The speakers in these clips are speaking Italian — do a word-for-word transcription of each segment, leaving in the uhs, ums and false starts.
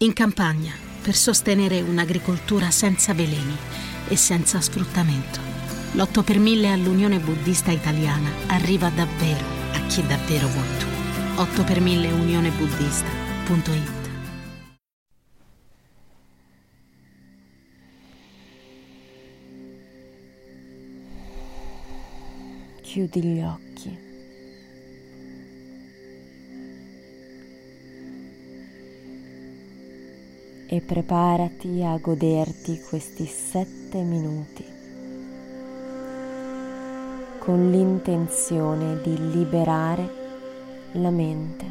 in campagna per sostenere un'agricoltura senza veleni e senza sfruttamento. L'otto per mille all'Unione Buddista Italiana arriva davvero a chi davvero vuoi tu. otto per mille unione buddista punto it. Chiudi gli occhi. E preparati a goderti questi sette minuti con l'intenzione di liberare la mente.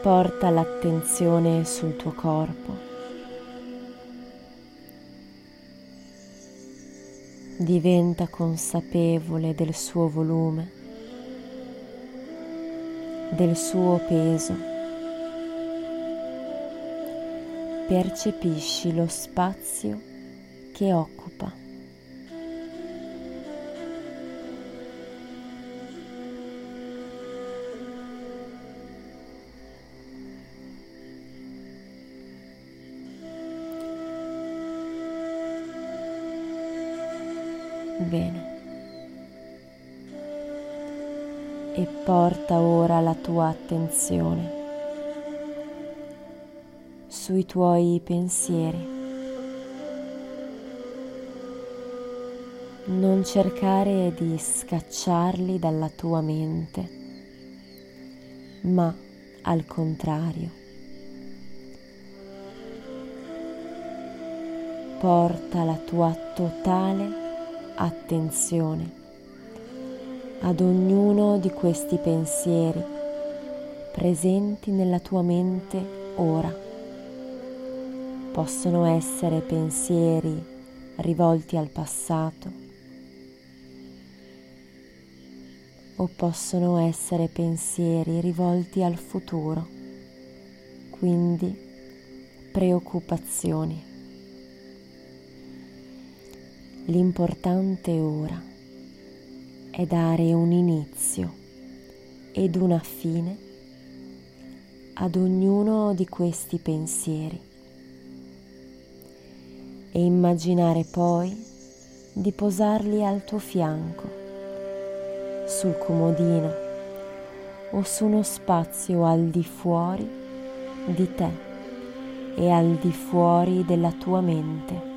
Porta l'attenzione sul tuo corpo, diventa consapevole del suo volume, del suo peso, percepisci lo spazio che occupa. Bene. E porta ora la tua attenzione sui tuoi pensieri. Non cercare di scacciarli dalla tua mente, ma al contrario. Porta la tua totale attenzione ad ognuno di questi pensieri presenti nella tua mente ora. Possono essere pensieri rivolti al passato o possono essere pensieri rivolti al futuro, quindi preoccupazioni. L'importante ora è dare un inizio ed una fine ad ognuno di questi pensieri e immaginare poi di posarli al tuo fianco, sul comodino o su uno spazio al di fuori di te e al di fuori della tua mente.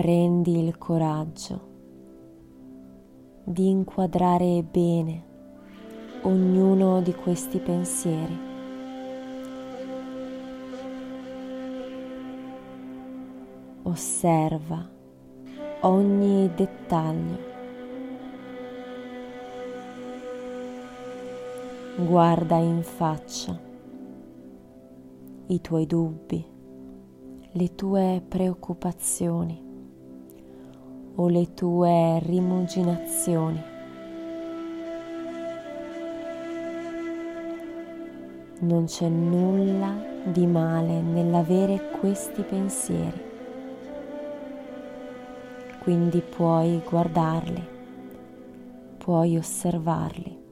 Prendi il coraggio di inquadrare bene ognuno di questi pensieri. Osserva ogni dettaglio. Guarda in faccia i tuoi dubbi, le tue preoccupazioni o le tue rimuginazioni. Non c'è nulla di male nell'avere questi pensieri, quindi puoi guardarli, puoi osservarli,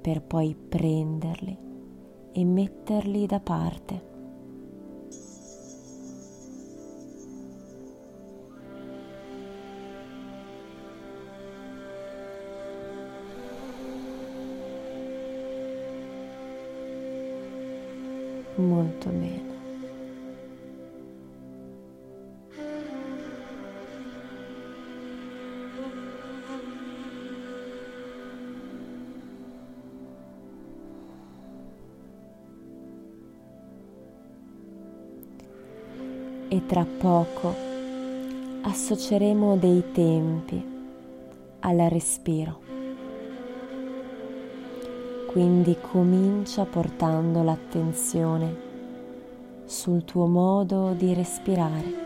per poi prenderli e metterli da parte. Molto bene. e tra poco associeremo dei tempi al respiro. Quindi comincia portando l'attenzione sul tuo modo di respirare,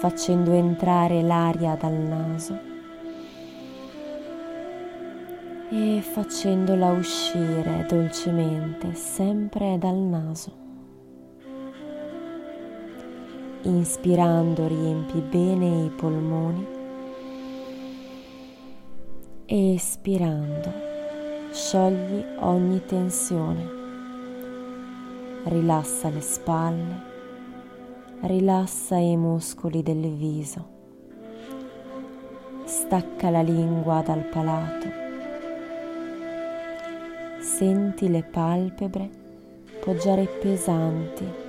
facendo entrare l'aria dal naso e facendola uscire dolcemente sempre dal naso. Inspirando riempi bene i polmoni, e espirando sciogli ogni tensione, rilassa le spalle, rilassa i muscoli del viso, stacca la lingua dal palato, senti le palpebre poggiare pesanti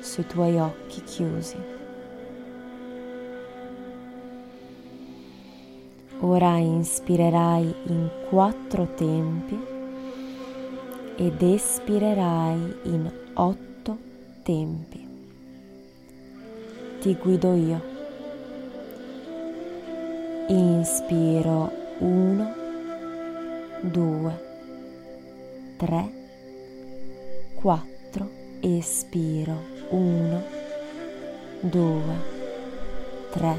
sui tuoi occhi chiusi. Ora inspirerai in quattro tempi ed espirerai in otto tempi. Ti guido io. Inspiro uno, due, tre, quattro. Espiro uno, due, tre,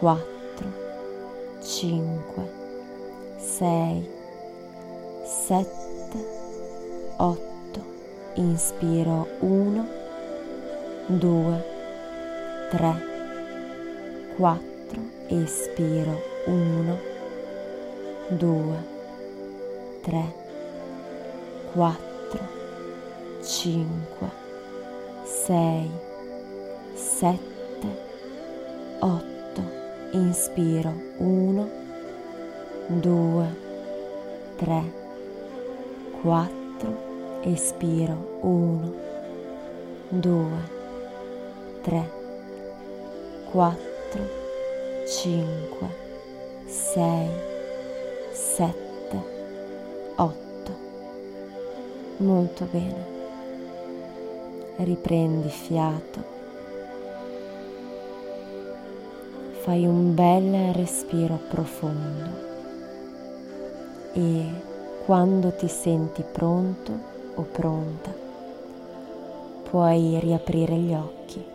quattro, cinque, sei, sette, otto. Inspiro uno, due, tre, quattro. Espiro uno, due, tre, quattro, cinque, sei, sette, otto. Inspiro uno, due, tre, quattro. Espiro uno, due, tre, quattro, cinque, sei, sette, otto. Molto bene. Riprendi fiato, fai un bel respiro profondo e quando ti senti pronto o pronta puoi riaprire gli occhi.